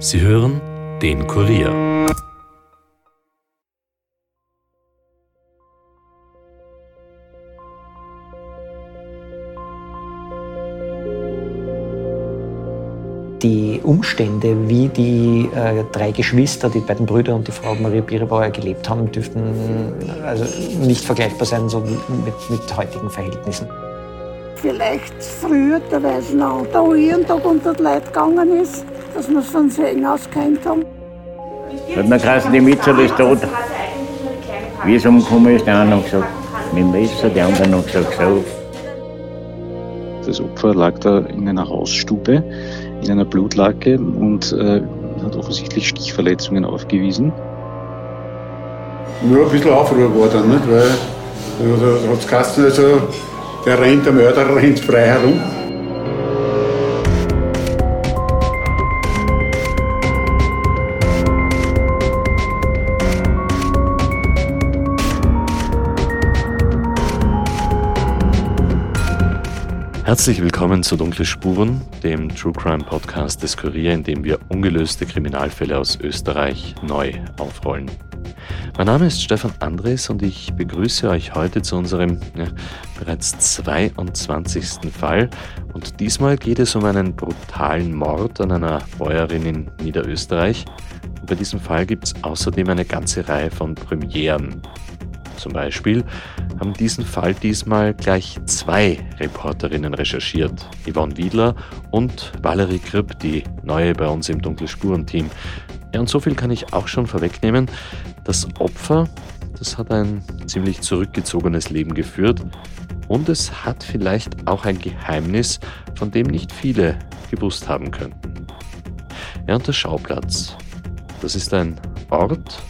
Sie hören den Kurier. Die Umstände, wie die drei Geschwister, die beiden Brüder und die Frau Maria Piribauer gelebt haben, dürften also nicht vergleichbar sein so mit heutigen Verhältnissen. Vielleicht früher, da weiß ich noch, da wo jeden Tag unter die Leute gegangen ist, dass wir es von Segen aus gekannt haben. Hat man geheißen, die Mitzel ist tot. Wie es umgekommen ist, der eine hat gesagt, mit dem Messer, der andere hat gesagt, so. Das Opfer lag da in einer Hausstube, in einer Blutlake und hat offensichtlich Stichverletzungen aufgewiesen. Nur ein bisschen Aufruhr war dann, nicht? Weil da hat es geheißen, also, der Mörder rennt frei herum. Herzlich willkommen zu Dunkle Spuren, dem True Crime Podcast des Kurier, in dem wir ungelöste Kriminalfälle aus Österreich neu aufrollen. Mein Name ist Stefan Andres und ich begrüße euch heute zu unserem bereits 22. Fall. Und diesmal geht es um einen brutalen Mord an einer Bäuerin in Niederösterreich. Und bei diesem Fall gibt es außerdem eine ganze Reihe von Premieren. Zum Beispiel haben diesen Fall diesmal gleich zwei Reporterinnen recherchiert. Yvonne Wiedler und Valerie Kripp, die neue bei uns im Dunkle Spuren-Team. Ja, und so viel kann ich auch schon vorwegnehmen. Das Opfer, das hat ein ziemlich zurückgezogenes Leben geführt. Und es hat vielleicht auch ein Geheimnis, von dem nicht viele gewusst haben könnten. Ja, und der Schauplatz. Das ist ein Ort,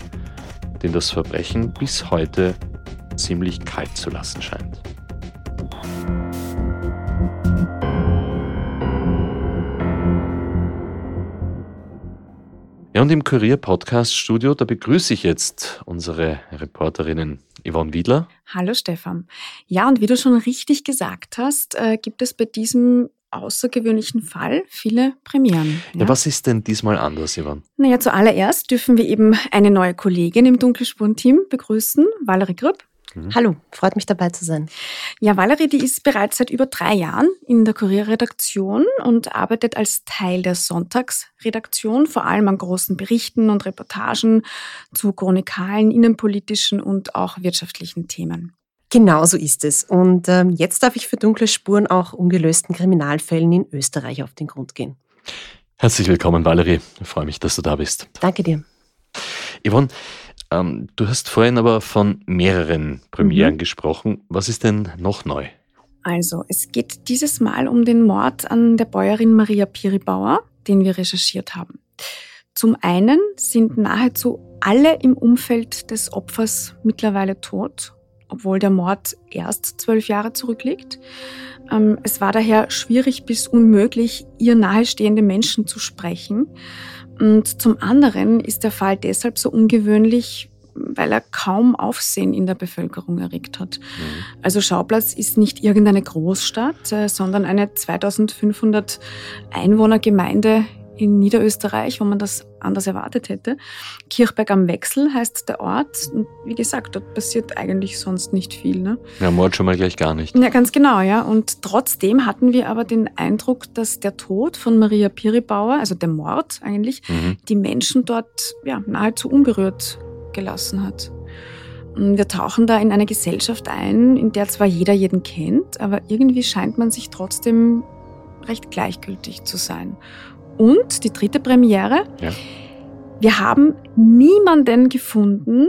den das Verbrechen bis heute ziemlich kalt zu lassen scheint. Ja, und im Kurier-Podcast-Studio, da begrüße ich jetzt unsere Reporterinnen Yvonne Wiedler. Hallo Stefan. Ja, und wie du schon richtig gesagt hast, gibt es bei diesem außergewöhnlichen Fall viele Premieren. Ja. Ja, was ist denn diesmal anders, Yvonne? Naja, zuallererst dürfen wir eben eine neue Kollegin im Dunkelspuren-Team begrüßen, Valerie Kripp. Mhm. Hallo, freut mich dabei zu sein. Ja, Valerie, die ist bereits seit über 3 Jahren in der Kurierredaktion und arbeitet als Teil der Sonntagsredaktion, vor allem an großen Berichten und Reportagen zu chronikalen, innenpolitischen und auch wirtschaftlichen Themen. Genau so ist es. Und jetzt darf ich für Dunkle Spuren auch ungelösten Kriminalfällen in Österreich auf den Grund gehen. Herzlich willkommen, Valerie. Ich freue mich, dass du da bist. Danke dir. Yvonne, du hast vorhin aber von mehreren Premieren gesprochen. Was ist denn noch neu? Also, es geht dieses Mal um den Mord an der Bäuerin Maria Piribauer, den wir recherchiert haben. Zum einen sind nahezu alle im Umfeld des Opfers mittlerweile tot, obwohl der Mord erst 12 Jahre zurückliegt. Es war daher schwierig bis unmöglich, ihr nahestehende Menschen zu sprechen. Und zum anderen ist der Fall deshalb so ungewöhnlich, weil er kaum Aufsehen in der Bevölkerung erregt hat. Also Schauplatz ist nicht irgendeine Großstadt, sondern eine 2500 Einwohnergemeinde in Niederösterreich, wo man das anders erwartet hätte. Kirchberg am Wechsel heißt der Ort. Und wie gesagt, dort passiert eigentlich sonst nicht viel. Ne? Ja, Mord schon mal gleich gar nicht. Ja, ganz genau, ja. Und trotzdem hatten wir aber den Eindruck, dass der Tod von Maria Piribauer, also der Mord eigentlich, die Menschen dort nahezu unberührt gelassen hat. Und wir tauchen da in eine Gesellschaft ein, in der zwar jeder jeden kennt, aber irgendwie scheint man sich trotzdem recht gleichgültig zu sein. Und die dritte Premiere, wir haben niemanden gefunden,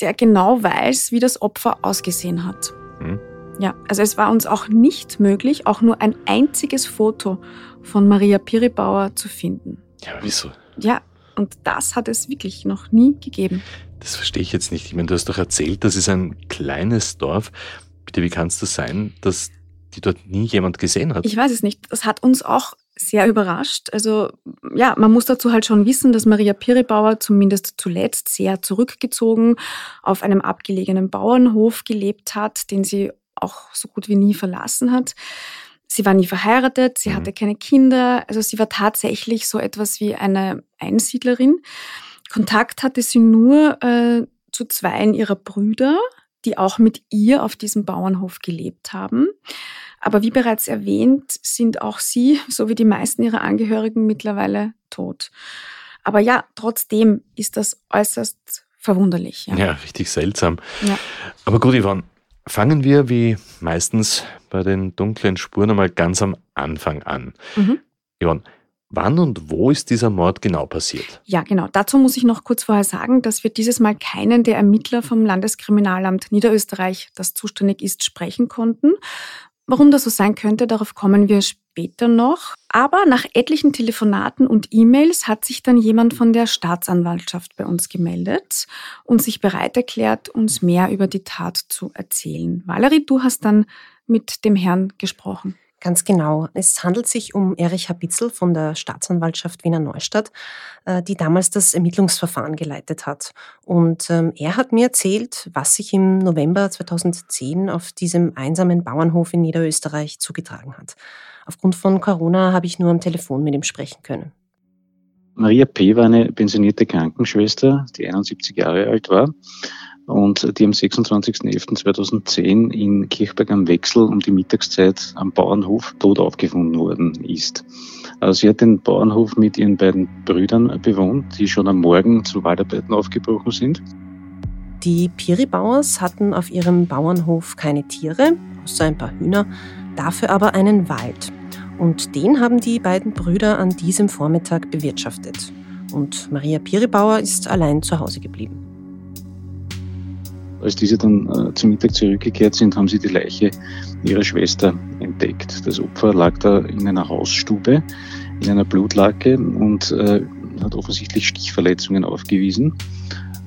der genau weiß, wie das Opfer ausgesehen hat. Ja, also es war uns auch nicht möglich, auch nur ein einziges Foto von Maria Piribauer zu finden. Ja, aber wieso? Ja, und das hat es wirklich noch nie gegeben. Das verstehe ich jetzt nicht. Ich meine, du hast doch erzählt, das ist ein kleines Dorf. Bitte, wie kann es das sein, dass die dort nie jemand gesehen hat? Ich weiß es nicht. Das hat uns auch sehr überrascht. Also ja, man muss dazu halt schon wissen, dass Maria Piribauer zumindest zuletzt sehr zurückgezogen auf einem abgelegenen Bauernhof gelebt hat, den sie auch so gut wie nie verlassen hat. Sie war nie verheiratet, sie hatte keine Kinder, also sie war tatsächlich so etwas wie eine Einsiedlerin. Kontakt hatte sie nur zu zweien ihrer Brüder, die auch mit ihr auf diesem Bauernhof gelebt haben. Aber wie bereits erwähnt, sind auch sie, so wie die meisten ihrer Angehörigen, mittlerweile tot. Aber ja, trotzdem ist das äußerst verwunderlich. Ja, richtig seltsam. Ja. Aber gut, Yvonne, fangen wir wie meistens bei den dunklen Spuren einmal ganz am Anfang an. Mhm. Yvonne, wann und wo ist dieser Mord genau passiert? Ja, genau. Dazu muss ich noch kurz vorher sagen, dass wir dieses Mal keinen der Ermittler vom Landeskriminalamt Niederösterreich, das zuständig ist, sprechen konnten. Warum das so sein könnte, darauf kommen wir später noch. Aber nach etlichen Telefonaten und E-Mails hat sich dann jemand von der Staatsanwaltschaft bei uns gemeldet und sich bereit erklärt, uns mehr über die Tat zu erzählen. Valerie, du hast dann mit dem Herrn gesprochen. Ganz genau. Es handelt sich um Erich Habitzl von der Staatsanwaltschaft Wiener Neustadt, die damals das Ermittlungsverfahren geleitet hat. Und er hat mir erzählt, was sich im November 2010 auf diesem einsamen Bauernhof in Niederösterreich zugetragen hat. Aufgrund von Corona habe ich nur am Telefon mit ihm sprechen können. Maria P. war eine pensionierte Krankenschwester, die 71 Jahre alt war. Und die am 26.11.2010 in Kirchberg am Wechsel um die Mittagszeit am Bauernhof tot aufgefunden worden ist. Also sie hat den Bauernhof mit ihren beiden Brüdern bewohnt, die schon am Morgen zum Waldarbeiten aufgebrochen sind. Die Piribauers hatten auf ihrem Bauernhof keine Tiere, außer ein paar Hühner, dafür aber einen Wald. Und den haben die beiden Brüder an diesem Vormittag bewirtschaftet. Und Maria Piribauer ist allein zu Hause geblieben. Als diese dann zum Mittag zurückgekehrt sind, haben sie die Leiche ihrer Schwester entdeckt. Das Opfer lag da in einer Hausstube, in einer Blutlake und hat offensichtlich Stichverletzungen aufgewiesen.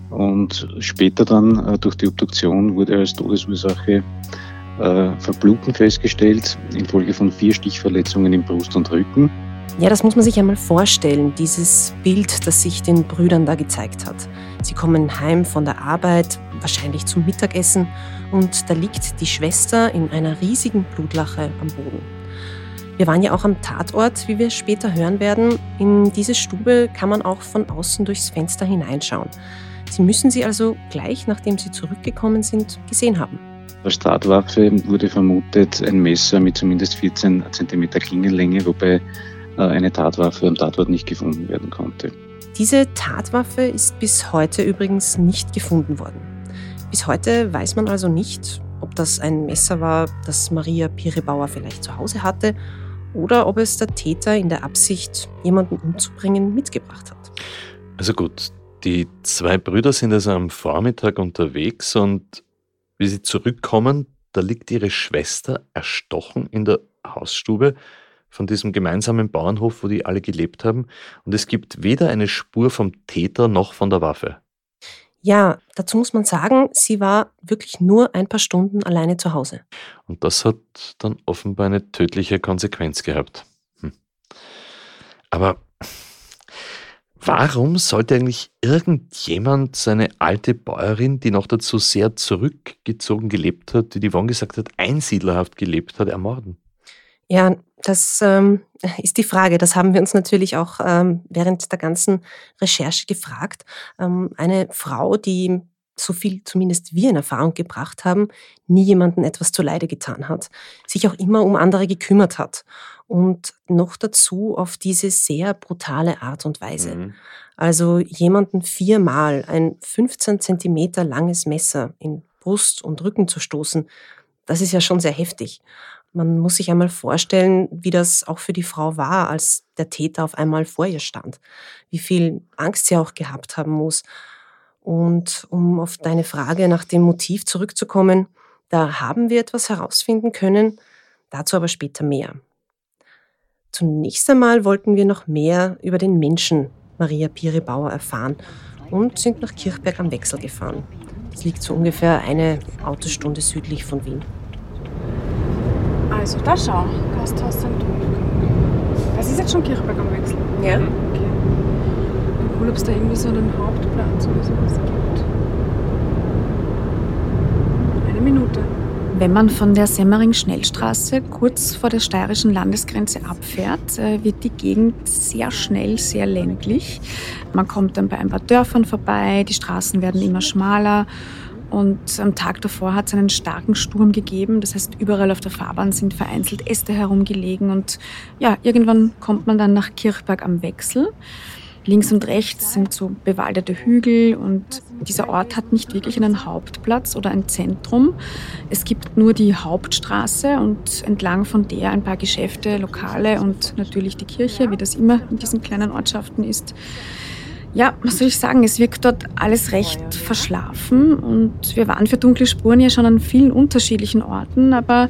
Und später dann durch die Obduktion wurde als Todesursache Verbluten festgestellt, infolge von 4 Stichverletzungen in Brust und Rücken. Ja, das muss man sich einmal vorstellen, dieses Bild, das sich den Brüdern da gezeigt hat. Sie kommen heim von der Arbeit, wahrscheinlich zum Mittagessen, und da liegt die Schwester in einer riesigen Blutlache am Boden. Wir waren ja auch am Tatort, wie wir später hören werden. In diese Stube kann man auch von außen durchs Fenster hineinschauen. Sie müssen sie also gleich, nachdem sie zurückgekommen sind, gesehen haben. Als Tatwaffe wurde vermutet ein Messer mit zumindest 14 cm Klingenlänge, wobei eine Tatwaffe am Tatort nicht gefunden werden konnte. Diese Tatwaffe ist bis heute übrigens nicht gefunden worden. Bis heute weiß man also nicht, ob das ein Messer war, das Maria Piribauer vielleicht zu Hause hatte, oder ob es der Täter in der Absicht, jemanden umzubringen, mitgebracht hat. Also gut, die zwei Brüder sind also am Vormittag unterwegs und wie sie zurückkommen, da liegt ihre Schwester erstochen in der Hausstube von diesem gemeinsamen Bauernhof, wo die alle gelebt haben. Und es gibt weder eine Spur vom Täter noch von der Waffe. Ja, dazu muss man sagen, sie war wirklich nur ein paar Stunden alleine zu Hause. Und das hat dann offenbar eine tödliche Konsequenz gehabt. Aber warum sollte eigentlich irgendjemand seine alte Bäuerin, die noch dazu sehr zurückgezogen gelebt hat, wie die Yvonne gesagt hat, einsiedlerhaft gelebt hat, ermorden? Ja, das ist die Frage. Das haben wir uns natürlich auch während der ganzen Recherche gefragt. Eine Frau, die, so viel zumindest wir in Erfahrung gebracht haben, nie jemandem etwas zuleide getan hat, sich auch immer um andere gekümmert hat und noch dazu auf diese sehr brutale Art und Weise. Also jemanden 4-mal ein 15 Zentimeter langes Messer in Brust und Rücken zu stoßen, das ist ja schon sehr heftig. Man muss sich einmal vorstellen, wie das auch für die Frau war, als der Täter auf einmal vor ihr stand. Wie viel Angst sie auch gehabt haben muss. Und um auf deine Frage nach dem Motiv zurückzukommen, da haben wir etwas herausfinden können, dazu aber später mehr. Zunächst einmal wollten wir noch mehr über den Menschen Maria Piribauer erfahren und sind nach Kirchberg am Wechsel gefahren. Das liegt so ungefähr eine Autostunde südlich von Wien. Also da schau, Gasthaus St. Das ist jetzt schon Kirchberg am Wechsel. Ja. Okay. Cool, ob es da irgendwie so einen Hauptplatz oder sowas gibt. 1 Minute. Wenn man von der Semmering-Schnellstraße kurz vor der steirischen Landesgrenze abfährt, wird die Gegend sehr schnell, sehr ländlich. Man kommt dann bei ein paar Dörfern vorbei, die Straßen werden immer schmaler und am Tag davor hat es einen starken Sturm gegeben. Das heißt, überall auf der Fahrbahn sind vereinzelt Äste herumgelegen und ja, irgendwann kommt man dann nach Kirchberg am Wechsel. Links und rechts sind so bewaldete Hügel und dieser Ort hat nicht wirklich einen Hauptplatz oder ein Zentrum. Es gibt nur die Hauptstraße und entlang von der ein paar Geschäfte, Lokale und natürlich die Kirche, wie das immer in diesen kleinen Ortschaften ist. Ja, was soll ich sagen, es wirkt dort alles recht verschlafen und wir waren für Dunkle Spuren ja schon an vielen unterschiedlichen Orten, aber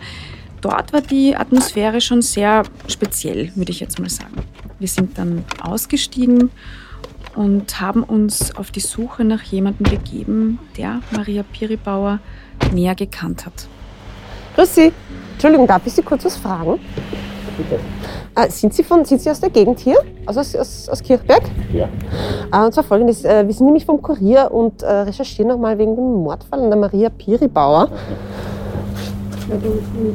dort war die Atmosphäre schon sehr speziell, würde ich jetzt mal sagen. Wir sind dann ausgestiegen und haben uns auf die Suche nach jemandem begeben, der Maria Piribauer näher gekannt hat. Grüß Sie. Entschuldigung, darf ich Sie kurz was fragen? Bitte. Sind Sie aus der Gegend hier? Also aus Kirchberg? Ja. Und zwar Folgendes, wir sind nämlich vom Kurier und recherchieren nochmal wegen dem Mordfall an der Maria Piribauer. Ja, bin ich mit.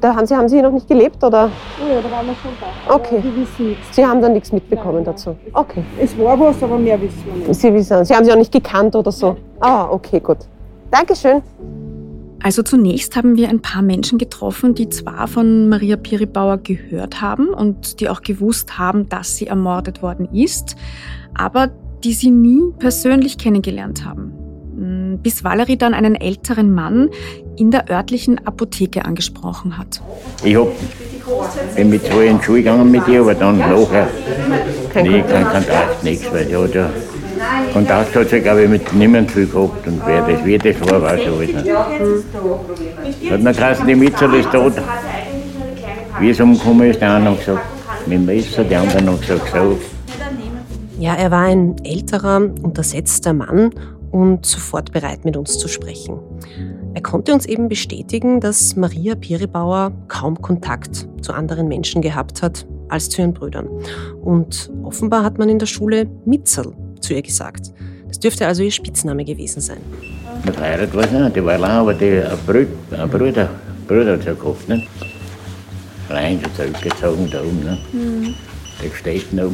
Da haben Sie hier noch nicht gelebt, oder? Ja, da waren wir schon da. Okay. Die wissen nichts. Sie haben dann nichts mitbekommen dazu? Okay. Es war was, aber mehr wissen wir nicht. Sie haben sie auch nicht gekannt oder so? Ah, okay, gut. Dankeschön. Also zunächst haben wir ein paar Menschen getroffen, die zwar von Maria Piribauer gehört haben und die auch gewusst haben, dass sie ermordet worden ist, aber die sie nie persönlich kennengelernt haben. Bis Valerie dann einen älteren Mann in der örtlichen Apotheke angesprochen hat. Ich bin mit 2 in die Schule gegangen mit ihr, aber dann nachher kein Kontakt, nichts, weil ja, der Kontakt hat sie, glaube ich, mit niemandem viel gehabt und wer das war, weiß ich alles nicht. Hat mir geheißen, die Mitzel ist tot. Wie es umgekommen ist, der eine hat gesagt, mit dem Messer, der andere hat gesagt, so. Ja, er war ein älterer, untersetzter Mann und sofort bereit, mit uns zu sprechen. Er konnte uns eben bestätigen, dass Maria Piribauer kaum Kontakt zu anderen Menschen gehabt hat als zu ihren Brüdern. Und offenbar hat man in der Schule Mitzel zu ihr gesagt. Das dürfte also ihr Spitzname gewesen sein. Verheiratet war sie nicht, die war lang, aber ein Bruder hat sie gehabt, nicht? Rein, schon zurückgezogen da oben, ne? Mhm. Der steht noch.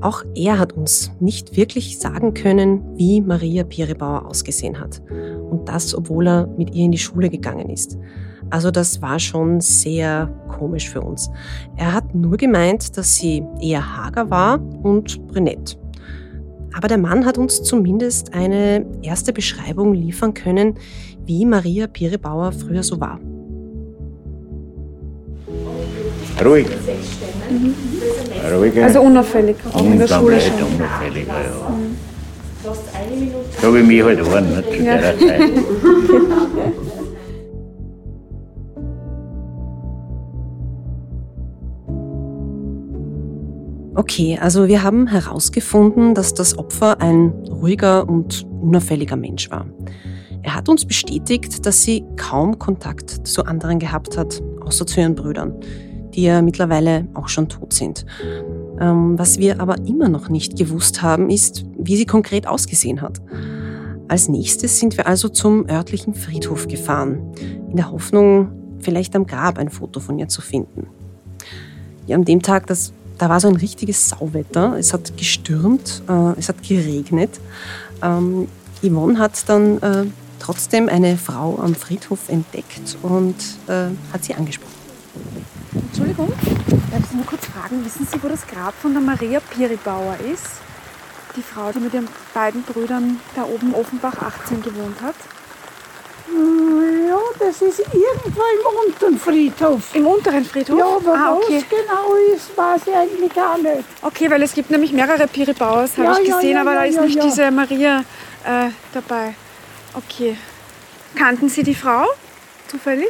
Auch er hat uns nicht wirklich sagen können, wie Maria Piribauer ausgesehen hat. Und das, obwohl er mit ihr in die Schule gegangen ist. Also das war schon sehr komisch für uns. Er hat nur gemeint, dass sie eher hager war und brünett. Aber der Mann hat uns zumindest eine erste Beschreibung liefern können, wie Maria Piribauer früher so war. Ruhig. Mhm. Also unauffällig, auch in der Schule schon. Unauffällig, ja. So wie wir halt waren, ne, zu der Zeit. Okay, also wir haben herausgefunden, dass das Opfer ein ruhiger und unauffälliger Mensch war. Er hat uns bestätigt, dass sie kaum Kontakt zu anderen gehabt hat, außer zu ihren Brüdern, die ja mittlerweile auch schon tot sind. Was wir aber immer noch nicht gewusst haben, ist, wie sie konkret ausgesehen hat. Als nächstes sind wir also zum örtlichen Friedhof gefahren, in der Hoffnung, vielleicht am Grab ein Foto von ihr zu finden. Ja, an dem Tag, da war so ein richtiges Sauwetter. Es hat gestürmt, es hat geregnet. Yvonne hat dann trotzdem eine Frau am Friedhof entdeckt und hat sie angesprochen. Entschuldigung, darf ich nur kurz fragen, wissen Sie, wo das Grab von der Maria Piribauer ist? Die Frau, die mit ihren beiden Brüdern da oben in Offenbach 18 gewohnt hat? Ja, das ist irgendwo im unteren Friedhof. Im unteren Friedhof? Ja, aber okay. Was genau ist, weiß ich eigentlich gar nicht. Okay, weil es gibt nämlich mehrere Piribauers, habe ich gesehen, aber da ist nicht diese Maria dabei. Okay. Kannten Sie die Frau zufällig?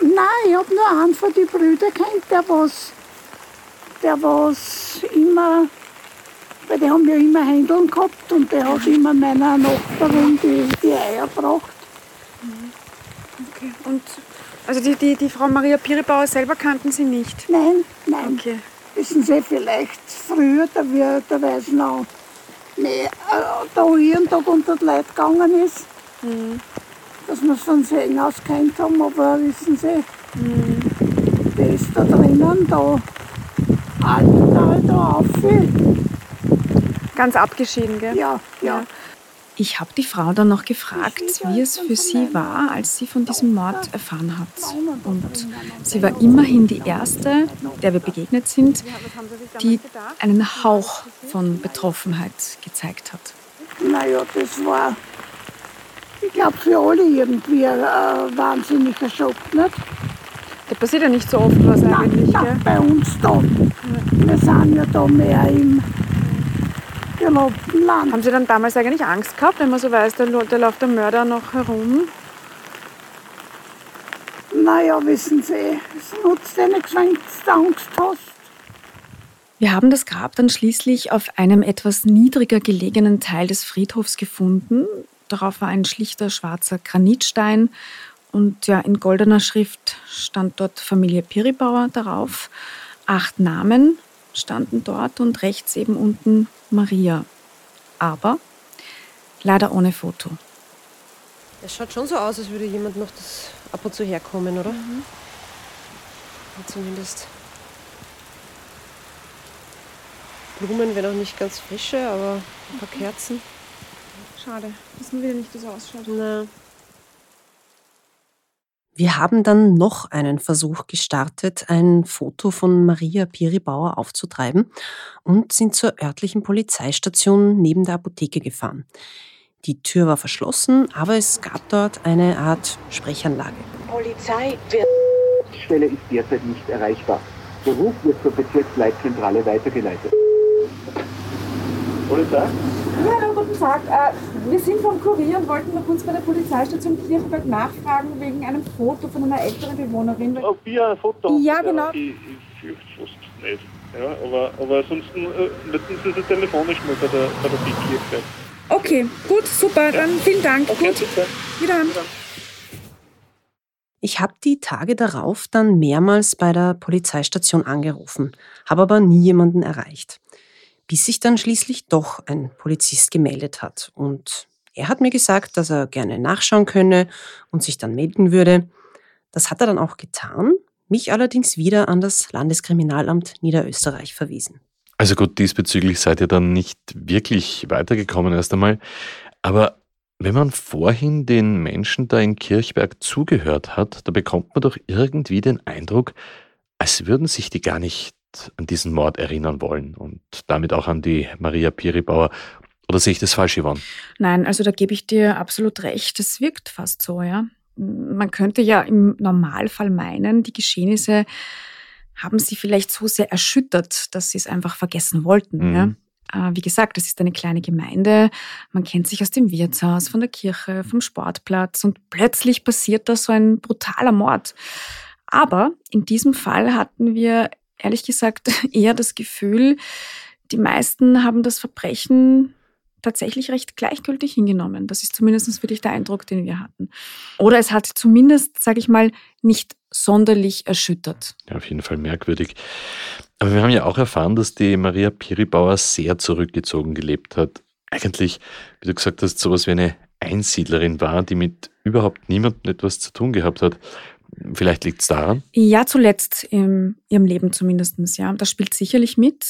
Nein, ich habe nur einen von den Brüdern gekannt, der was immer, weil die haben ja immer Händeln gehabt und der hat immer meiner Nachbarin die Eier gebracht. Okay, und also die Frau Maria Piribauer selber kannten Sie nicht? Nein. Okay. Wissen Sie, vielleicht früher, da weiß ich noch, da hier und da unter die Leute gegangen ist. Mhm. Dass wir es von Segen aus gekannt haben, aber wissen Sie, der ist da drinnen, da Altental, da auf. Ganz abgeschieden, gell? Ja, ja. Ich habe die Frau dann noch gefragt, wie es für sie war, als sie von diesem Mord erfahren hat. Und sie war immerhin die Erste, der wir begegnet sind, die einen Hauch von Betroffenheit gezeigt hat. Naja, das war, ich glaube, für alle irgendwie ein wahnsinniger Schock, nicht? Das passiert ja nicht so oft was eigentlich, gell? Nein, bei uns da. Wir sind ja da mehr im gelobten Land. Haben Sie dann damals eigentlich Angst gehabt, wenn man so weiß, da läuft der Mörder noch herum? Naja, wissen Sie, es nutzt ja nichts, wenn du Angst hast. Wir haben das Grab dann schließlich auf einem etwas niedriger gelegenen Teil des Friedhofs gefunden. Darauf war ein schlichter schwarzer Granitstein und ja, in goldener Schrift stand dort Familie Piribauer darauf. 8 Namen standen dort und rechts eben unten Maria, aber leider ohne Foto. Es schaut schon so aus, als würde jemand noch das ab und zu herkommen, oder? Mhm. Zumindest Blumen, wenn auch nicht ganz frische, aber ein paar Kerzen. Schade, wissen wir wieder nicht, wie das ausschaut. Na. Wir haben dann noch einen Versuch gestartet, ein Foto von Maria Piribauer aufzutreiben und sind zur örtlichen Polizeistation neben der Apotheke gefahren. Die Tür war verschlossen, aber es gab dort eine Art Sprechanlage. Polizei wird... Die Stelle ist derzeit nicht erreichbar. Der Ruf wird zur Bezirksleitzentrale weitergeleitet. Polizei? Ja, hallo, guten Tag. Wir sind vom Kurier und wollten noch kurz bei der Polizeistation Kirchberg nachfragen wegen einem Foto von einer älteren Bewohnerin. Ob wir ein Foto haben? Ja, genau. Ich fürchte es nicht. Ja, aber ansonsten müssen Sie telefonisch mal bei der Kirchberg. Okay, gut, super, dann vielen Dank. Okay, gut, bitte. Wiederhören. Ich habe die Tage darauf dann mehrmals bei der Polizeistation angerufen, habe aber nie jemanden erreicht. Bis sich dann schließlich doch ein Polizist gemeldet hat. Und er hat mir gesagt, dass er gerne nachschauen könne und sich dann melden würde. Das hat er dann auch getan, mich allerdings wieder an das Landeskriminalamt Niederösterreich verwiesen. Also gut, diesbezüglich seid ihr dann nicht wirklich weitergekommen erst einmal. Aber wenn man vorhin den Menschen da in Kirchberg zugehört hat, da bekommt man doch irgendwie den Eindruck, als würden sich die gar nicht an diesen Mord erinnern wollen und damit auch an die Maria Piribauer. Oder sehe ich das falsch, Yvonne? Nein, also da gebe ich dir absolut recht. Das wirkt fast so, ja. Man könnte ja im Normalfall meinen, die Geschehnisse haben sie vielleicht so sehr erschüttert, dass sie es einfach vergessen wollten. Mhm. Ja. Wie gesagt, das ist eine kleine Gemeinde. Man kennt sich aus dem Wirtshaus, von der Kirche, vom Sportplatz und plötzlich passiert da so ein brutaler Mord. Aber in diesem Fall hatten wir ehrlich gesagt eher das Gefühl, die meisten haben das Verbrechen tatsächlich recht gleichgültig hingenommen. Das ist zumindest wirklich der Eindruck, den wir hatten. Oder es hat zumindest, sage ich mal, nicht sonderlich erschüttert. Ja, auf jeden Fall merkwürdig. Aber wir haben ja auch erfahren, dass die Maria Piribauer sehr zurückgezogen gelebt hat. Eigentlich, wie du gesagt hast, sowas wie eine Einsiedlerin war, die mit überhaupt niemandem etwas zu tun gehabt hat. Vielleicht liegt es daran? Ja, zuletzt in ihrem Leben zumindest. Ja. Das spielt sicherlich mit.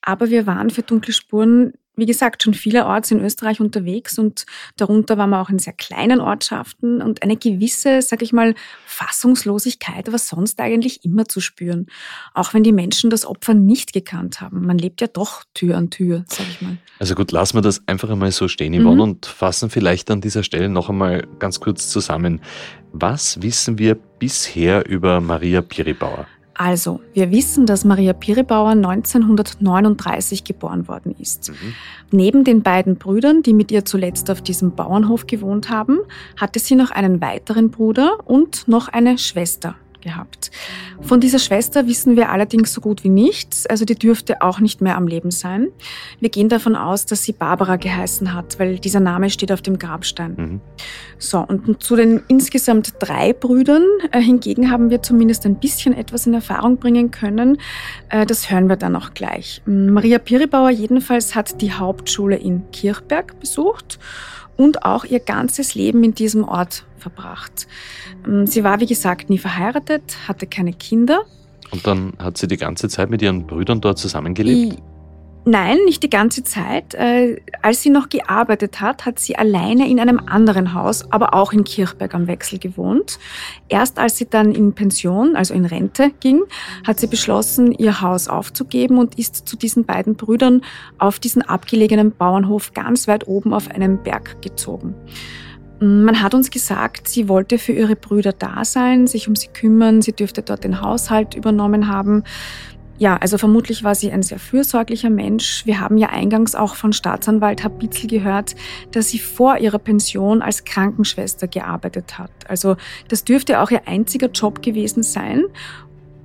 Aber wir waren für Dunkle Spuren, wie gesagt, schon vielerorts in Österreich unterwegs. Und darunter waren wir auch in sehr kleinen Ortschaften. Und eine gewisse, sag ich mal, Fassungslosigkeit war sonst eigentlich immer zu spüren. Auch wenn die Menschen das Opfer nicht gekannt haben. Man lebt ja doch Tür an Tür, sag ich mal. Also gut, lassen wir das einfach einmal so stehen, Yvonne, und fassen vielleicht an dieser Stelle noch einmal ganz kurz zusammen. Was wissen wir bisher über Maria Piribauer? Also, wir wissen, dass Maria Piribauer 1939 geboren worden ist. Mhm. Neben den beiden Brüdern, die mit ihr zuletzt auf diesem Bauernhof gewohnt haben, hatte sie noch einen weiteren Bruder und noch eine Schwester, gehabt. Von dieser Schwester wissen wir allerdings so gut wie nichts, also die dürfte auch nicht mehr am Leben sein. Wir gehen davon aus, dass sie Barbara geheißen hat, weil dieser Name steht auf dem Grabstein. Mhm. So, und zu den insgesamt 3 Brüdern hingegen haben wir zumindest ein bisschen etwas in Erfahrung bringen können. Das hören wir dann auch gleich. Maria Piribauer jedenfalls hat die Hauptschule in Kirchberg besucht und auch ihr ganzes Leben in diesem Ort verbracht. Sie war, wie gesagt, nie verheiratet, hatte keine Kinder. Und dann hat sie die ganze Zeit mit ihren Brüdern dort zusammengelebt? Nein, nicht die ganze Zeit. Als sie noch gearbeitet hat, hat sie alleine in einem anderen Haus, aber auch in Kirchberg am Wechsel gewohnt. Erst als sie dann in Pension, also in Rente ging, hat sie beschlossen, ihr Haus aufzugeben und ist zu diesen beiden Brüdern auf diesen abgelegenen Bauernhof ganz weit oben auf einem Berg gezogen. Man hat uns gesagt, sie wollte für ihre Brüder da sein, sich um sie kümmern, sie dürfte dort den Haushalt übernommen haben. Ja, also vermutlich war sie ein sehr fürsorglicher Mensch. Wir haben ja eingangs auch von Staatsanwalt Habitzl gehört, dass sie vor ihrer Pension als Krankenschwester gearbeitet hat. Also das dürfte auch ihr einziger Job gewesen sein.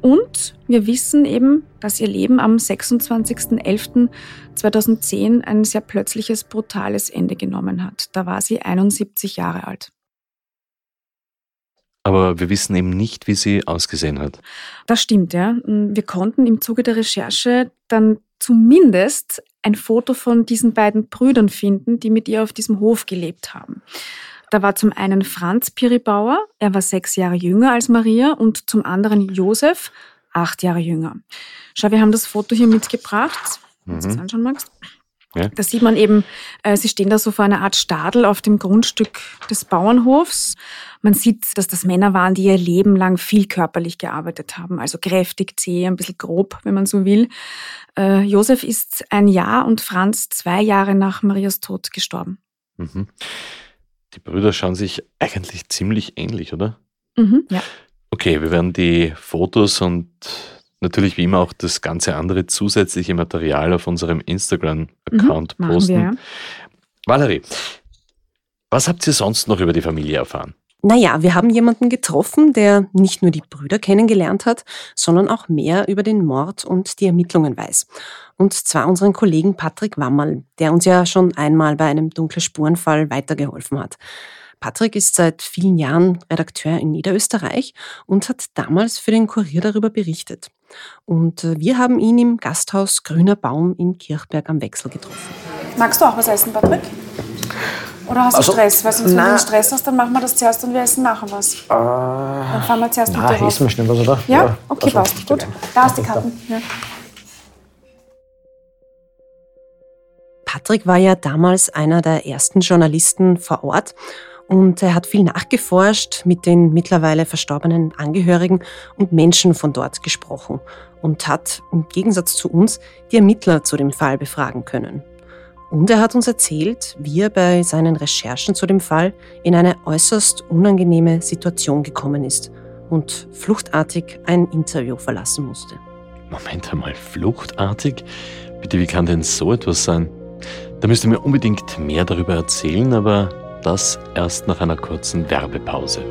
Und wir wissen eben, dass ihr Leben am 26.11.2010 ein sehr plötzliches, brutales Ende genommen hat. Da war sie 71 Jahre alt. Aber wir wissen eben nicht, wie sie ausgesehen hat. Das stimmt, ja. Wir konnten im Zuge der Recherche dann zumindest ein Foto von diesen beiden Brüdern finden, die mit ihr auf diesem Hof gelebt haben. Da war zum einen Franz Piribauer, er war 6 Jahre jünger als Maria, und zum anderen Josef, 8 Jahre jünger. Schau, wir haben das Foto hier mitgebracht. Wenn du es anschauen magst. Ja. Da sieht man eben, sie stehen da so vor einer Art Stadel auf dem Grundstück des Bauernhofs. Man sieht, dass das Männer waren, die ihr Leben lang viel körperlich gearbeitet haben, also kräftig, zäh, ein bisschen grob, wenn man so will. Josef ist 1 Jahr und Franz 2 Jahre nach Marias Tod gestorben. Mhm. Die Brüder schauen sich eigentlich ziemlich ähnlich, oder? Mhm, ja. Okay, wir werden die Fotos und natürlich wie immer auch das ganze andere zusätzliche Material auf unserem Instagram-Account posten. Wir, ja. Valerie, was habt ihr sonst noch über die Familie erfahren? Naja, wir haben jemanden getroffen, der nicht nur die Brüder kennengelernt hat, sondern auch mehr über den Mord und die Ermittlungen weiß. Und zwar unseren Kollegen Patrick Wammerl, der uns ja schon einmal bei einem Dunkle-Spuren-Fall weitergeholfen hat. Patrick ist seit vielen Jahren Redakteur in Niederösterreich und hat damals für den Kurier darüber berichtet. Und wir haben ihn im Gasthaus Grüner Baum in Kirchberg am Wechsel getroffen. Magst du auch was essen, Patrick? Oder hast du Stress? Weil sonst, wenn du Stress hast, dann machen wir das zuerst und wir essen nachher was. Dann fahren wir zuerst mit dir raus. Essen wir schnell was, oder? Ja? Okay, passt. Gut. Da hast du die Karten. Ja. Patrick war ja damals einer der ersten Journalisten vor Ort. Und er hat viel nachgeforscht, mit den mittlerweile verstorbenen Angehörigen und Menschen von dort gesprochen und hat im Gegensatz zu uns die Ermittler zu dem Fall befragen können. Und er hat uns erzählt, wie er bei seinen Recherchen zu dem Fall in eine äußerst unangenehme Situation gekommen ist und fluchtartig ein Interview verlassen musste. Moment einmal, fluchtartig? Bitte, wie kann denn so etwas sein? Da müsst ihr mir unbedingt mehr darüber erzählen, aber das erst nach einer kurzen Werbepause.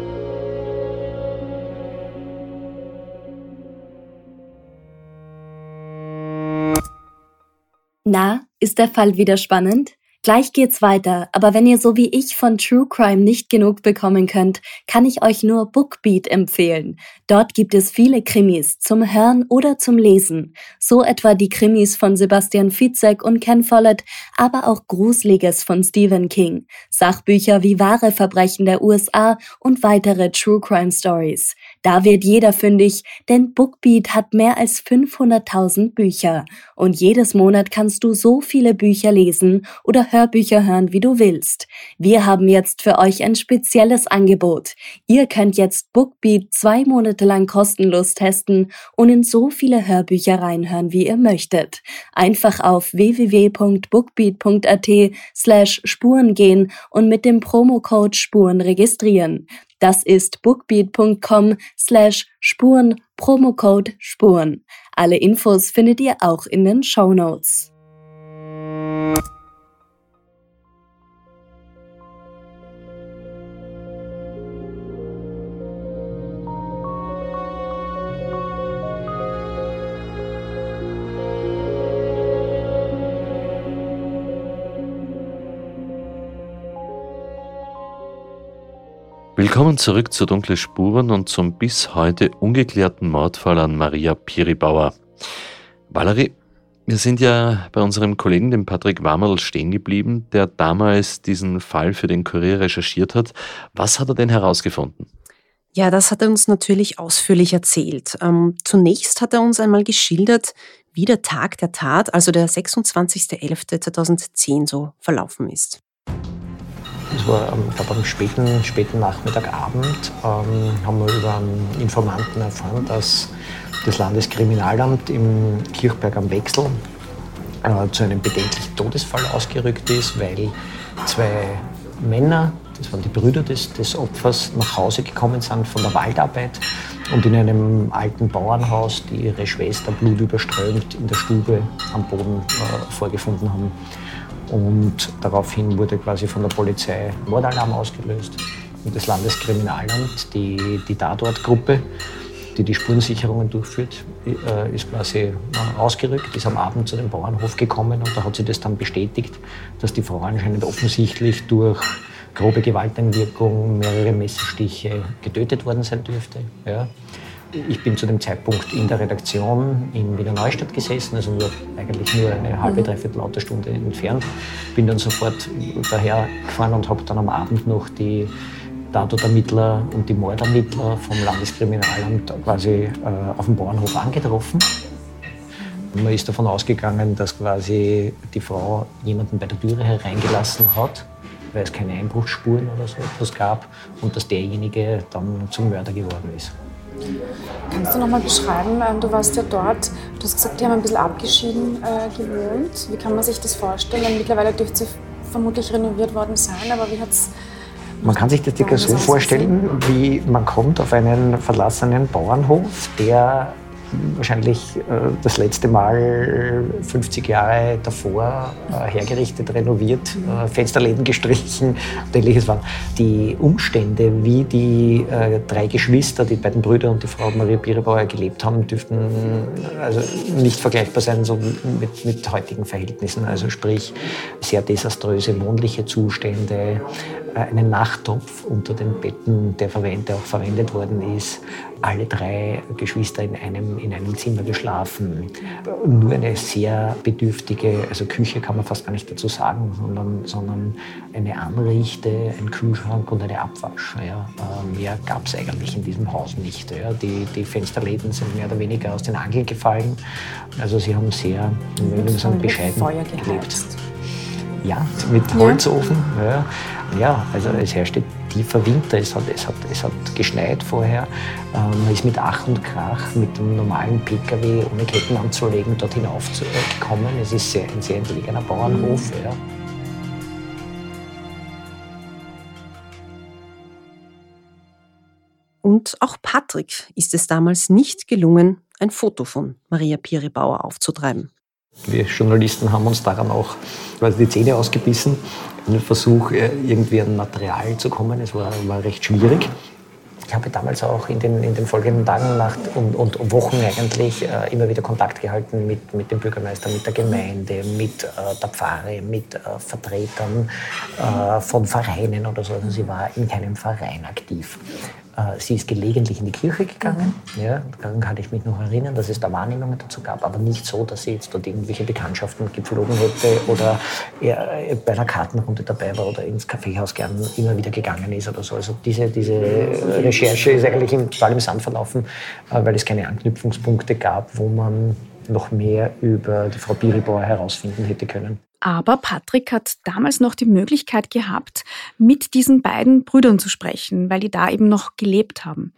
Na, ist der Fall wieder spannend? Gleich geht's weiter, aber wenn ihr so wie ich von True Crime nicht genug bekommen könnt, kann ich euch nur BookBeat empfehlen. Dort gibt es viele Krimis zum Hören oder zum Lesen. So etwa die Krimis von Sebastian Fitzek und Ken Follett, aber auch Gruseliges von Stephen King, Sachbücher wie wahre Verbrechen der USA und weitere True Crime Stories. Da wird jeder fündig, denn BookBeat hat mehr als 500.000 Bücher. Und jedes Monat kannst du so viele Bücher lesen oder Hörbücher hören, wie du willst. Wir haben jetzt für euch ein spezielles Angebot. Ihr könnt jetzt BookBeat 2 Monate lang kostenlos testen und in so viele Hörbücher reinhören, wie ihr möchtet. Einfach auf www.bookbeat.at/Spuren gehen und mit dem Promocode Spuren registrieren. Das ist bookbeat.com/Spuren, Promocode Spuren. Alle Infos findet ihr auch in den Shownotes. kommen zurück zu Dunkle Spuren und zum bis heute ungeklärten Mordfall an Maria Piribauer. Valerie, wir sind ja bei unserem Kollegen, dem Patrick Wammerl, stehen geblieben, der damals diesen Fall für den Kurier recherchiert hat. Was hat er denn herausgefunden? Ja, das hat er uns natürlich ausführlich erzählt. Zunächst hat er uns einmal geschildert, wie der Tag der Tat, also der 26.11.2010, so verlaufen ist. Es war am späten Nachmittagabend, haben wir über einen Informanten erfahren, dass das Landeskriminalamt im Kirchberg am Wechsel zu einem bedenklichen Todesfall ausgerückt ist, weil zwei Männer, das waren die Brüder des Opfers, nach Hause gekommen sind von der Waldarbeit und in einem alten Bauernhaus, die ihre Schwester blutüberströmt in der Stube am Boden vorgefunden haben. Und daraufhin wurde quasi von der Polizei Mordalarm ausgelöst. Und das Landeskriminalamt, die Tatortgruppe, die Spurensicherungen durchführt, ist quasi ausgerückt, ist am Abend zu dem Bauernhof gekommen und da hat sie das dann bestätigt, dass die Frau anscheinend offensichtlich durch grobe Gewalteinwirkung, mehrere Messerstiche getötet worden sein dürfte. Ja. Ich bin zu dem Zeitpunkt in der Redaktion in Wiener Neustadt gesessen, also nur eine halbe, dreiviertel Stunde entfernt. Bin dann sofort daher gefahren und habe dann am Abend noch die Tatortermittler und die Mordermittler vom Landeskriminalamt quasi auf dem Bauernhof angetroffen. Man ist davon ausgegangen, dass quasi die Frau jemanden bei der Türe hereingelassen hat, weil es keine Einbruchsspuren oder so etwas gab und dass derjenige dann zum Mörder geworden ist. Kannst du noch mal beschreiben, du warst ja dort, du hast gesagt, die haben ein bisschen abgeschieden gewohnt. Wie kann man sich das vorstellen? Mittlerweile dürfte sie vermutlich renoviert worden sein, aber wie hat es... Man kann sich das circa so vorstellen, wie man kommt auf einen verlassenen Bauernhof, der wahrscheinlich das letzte Mal 50 Jahre davor hergerichtet, renoviert, Fensterläden gestrichen und ähnliches waren. Die Umstände, wie die drei Geschwister, die beiden Brüder und die Frau Maria Piribauer gelebt haben, dürften also nicht vergleichbar sein so mit heutigen Verhältnissen. Also sprich, sehr desaströse wohnliche Zustände, einen Nachttopf unter den Betten, der auch verwendet worden ist. Alle drei Geschwister in einem Zimmer geschlafen. Nur eine sehr bedürftige, also Küche kann man fast gar nicht dazu sagen, sondern eine Anrichte, ein Kühlschrank und eine Abwasch. Ja. Mehr gab es eigentlich in diesem Haus nicht. Ja. Die Fensterläden sind mehr oder weniger aus den Angeln gefallen. Also sie haben sehr, bescheiden gelebt. Ja, mit Holzofen. Ja. Ja, also es herrschte tiefer Winter, es hat geschneit vorher. Man ist mit Ach und Krach mit dem normalen Pkw ohne Ketten anzulegen dort hinaufgekommen. Es ist ein sehr entlegener Bauernhof. Ja. Und auch Patrick ist es damals nicht gelungen, ein Foto von Maria Piribauer aufzutreiben. Wir Journalisten haben uns daran auch die Zähne ausgebissen, einen Versuch, irgendwie an Material zu kommen. Es war recht schwierig. Ich habe damals auch in den folgenden Tagen und Wochen eigentlich immer wieder Kontakt gehalten mit dem Bürgermeister, mit der Gemeinde, mit der Pfarre, mit Vertretern von Vereinen oder so. Also sie war in keinem Verein aktiv. Sie ist gelegentlich in die Kirche gegangen, ja, daran kann ich mich noch erinnern, dass es da Wahrnehmungen dazu gab, aber nicht so, dass sie jetzt dort irgendwelche Bekanntschaften gepflogen hätte oder bei einer Kartenrunde dabei war oder ins Kaffeehaus gern immer wieder gegangen ist oder so. Also diese Recherche ist eigentlich total im Sand verlaufen, weil es keine Anknüpfungspunkte gab, wo man noch mehr über die Frau Piribauer herausfinden hätte können. Aber Patrick hat damals noch die Möglichkeit gehabt, mit diesen beiden Brüdern zu sprechen, weil die da eben noch gelebt haben.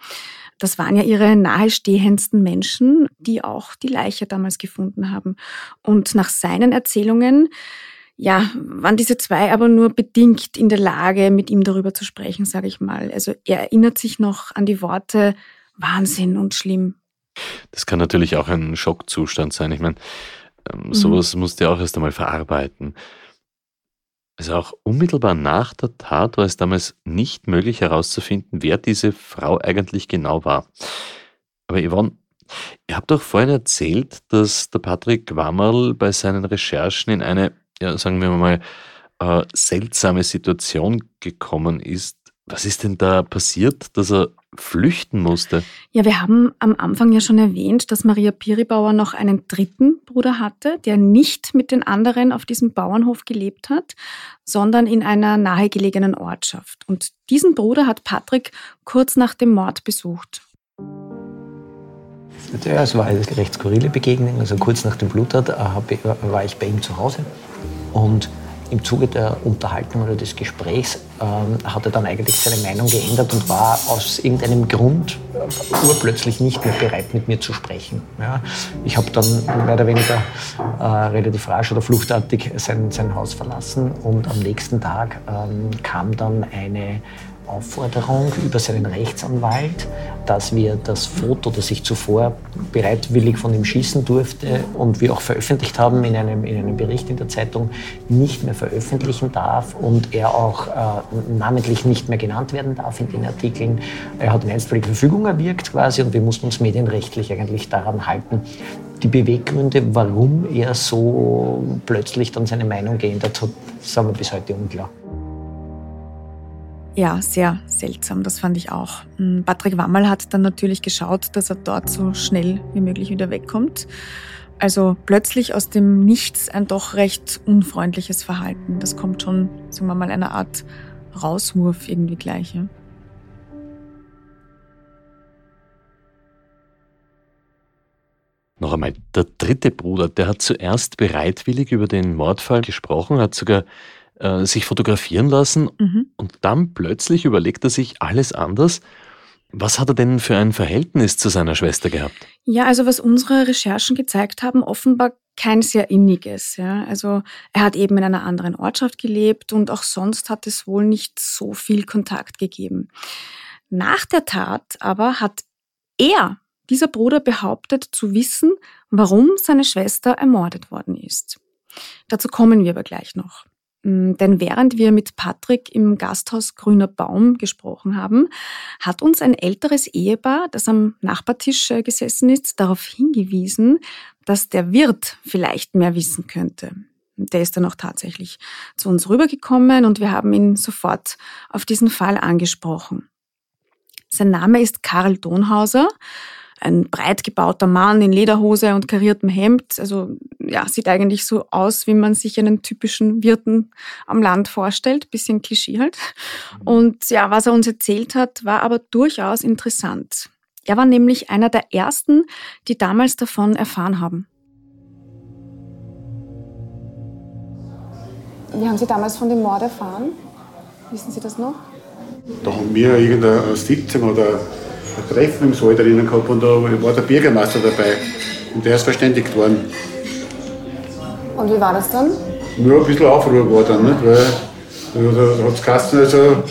Das waren ja ihre nahestehendsten Menschen, die auch die Leiche damals gefunden haben. Und nach seinen Erzählungen, ja, waren diese zwei aber nur bedingt in der Lage, mit ihm darüber zu sprechen, sage ich mal. Also er erinnert sich noch an die Worte Wahnsinn und schlimm. Das kann natürlich auch ein Schockzustand sein. Ich meine, sowas musst du auch erst einmal verarbeiten. Also auch unmittelbar nach der Tat war es damals nicht möglich herauszufinden, wer diese Frau eigentlich genau war. Aber Yvonne, ihr habt doch vorhin erzählt, dass der Patrick Wammerl bei seinen Recherchen in eine, ja, sagen wir mal, seltsame Situation gekommen ist. Was ist denn da passiert, dass er flüchten musste? Ja, wir haben am Anfang ja schon erwähnt, dass Maria Piribauer noch einen dritten Bruder hatte, der nicht mit den anderen auf diesem Bauernhof gelebt hat, sondern in einer nahegelegenen Ortschaft. Und diesen Bruder hat Patrick kurz nach dem Mord besucht. Ja, es war eine recht skurrile Begegnung. Also kurz nach dem Bluttat war ich bei ihm zu Hause und im Zuge der Unterhaltung oder des Gesprächs hat er dann eigentlich seine Meinung geändert und war aus irgendeinem Grund urplötzlich nicht mehr bereit, mit mir zu sprechen. Ja, ich habe dann mehr oder weniger relativ rasch oder fluchtartig sein Haus verlassen und am nächsten Tag kam dann eine Aufforderung über seinen Rechtsanwalt, dass wir das Foto, das ich zuvor bereitwillig von ihm schießen durfte und wir auch veröffentlicht haben in einem Bericht in der Zeitung, nicht mehr veröffentlichen darf und er auch namentlich nicht mehr genannt werden darf in den Artikeln. Er hat eine einstweilige Verfügung erwirkt quasi und wir mussten uns medienrechtlich eigentlich daran halten. Die Beweggründe, warum er so plötzlich dann seine Meinung geändert hat, sind mir bis heute unklar. Ja, sehr seltsam, das fand ich auch. Patrick Wammerl hat dann natürlich geschaut, dass er dort so schnell wie möglich wieder wegkommt. Also plötzlich aus dem Nichts ein doch recht unfreundliches Verhalten. Das kommt schon, sagen wir mal, einer Art Rauswurf irgendwie gleich. Ja. Noch einmal, der dritte Bruder, der hat zuerst bereitwillig über den Mordfall gesprochen, hat sogar sich fotografieren lassen und dann plötzlich überlegt er sich alles anders. Was hat er denn für ein Verhältnis zu seiner Schwester gehabt? Ja, also was unsere Recherchen gezeigt haben, offenbar kein sehr inniges. Ja. Also er hat eben in einer anderen Ortschaft gelebt und auch sonst hat es wohl nicht so viel Kontakt gegeben. Nach der Tat aber hat er, dieser Bruder, behauptet zu wissen, warum seine Schwester ermordet worden ist. Dazu kommen wir aber gleich noch. Denn während wir mit Patrick im Gasthaus Grüner Baum gesprochen haben, hat uns ein älteres Ehepaar, das am Nachbartisch gesessen ist, darauf hingewiesen, dass der Wirt vielleicht mehr wissen könnte. Der ist dann auch tatsächlich zu uns rübergekommen und wir haben ihn sofort auf diesen Fall angesprochen. Sein Name ist Karl Donhauser, ein breit gebauter Mann in Lederhose und kariertem Hemd. Also ja, sieht eigentlich so aus, wie man sich einen typischen Wirten am Land vorstellt. Bisschen Klischee halt. Und ja, was er uns erzählt hat, war aber durchaus interessant. Er war nämlich einer der ersten, die damals davon erfahren haben. Wie haben Sie damals von dem Mord erfahren? Wissen Sie das noch? Da haben wir irgendeine Sitzung oder ein Treffen im Saal drinnen gehabt und da war der Bürgermeister dabei und der ist verständigt worden. Und wie war das dann? Ja, ein bisschen Aufruhr war dann, nicht? Weil da hat es geheißen, also,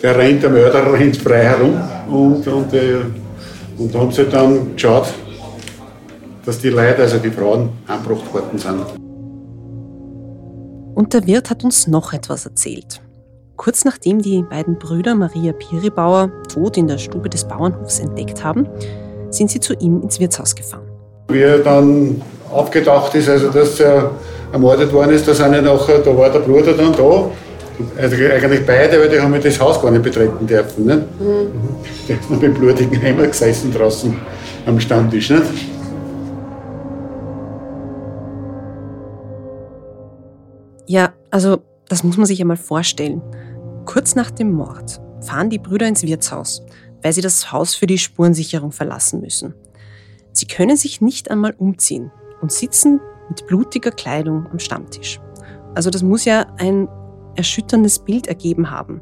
der Mörder rennt frei herum und haben sie dann geschaut, dass die Leute, also die Frauen, angebracht worden sind. Und der Wirt hat uns noch etwas erzählt. Kurz nachdem die beiden Brüder Maria Piribauer tot in der Stube des Bauernhofs entdeckt haben, sind sie zu ihm ins Wirtshaus gefahren. Wie er dann aufgetaucht ist, also dass er ermordet worden ist, da war der Bruder dann da. Also eigentlich beide, weil die haben das Haus gar nicht betreten dürfen. Ne? Mhm. Die haben mit dem blutigen Eimer gesessen draußen am Stammtisch. Ne? Ja, also das muss man sich einmal vorstellen. Kurz nach dem Mord fahren die Brüder ins Wirtshaus, weil sie das Haus für die Spurensicherung verlassen müssen. Sie können sich nicht einmal umziehen und sitzen mit blutiger Kleidung am Stammtisch. Also das muss ja ein erschütterndes Bild ergeben haben.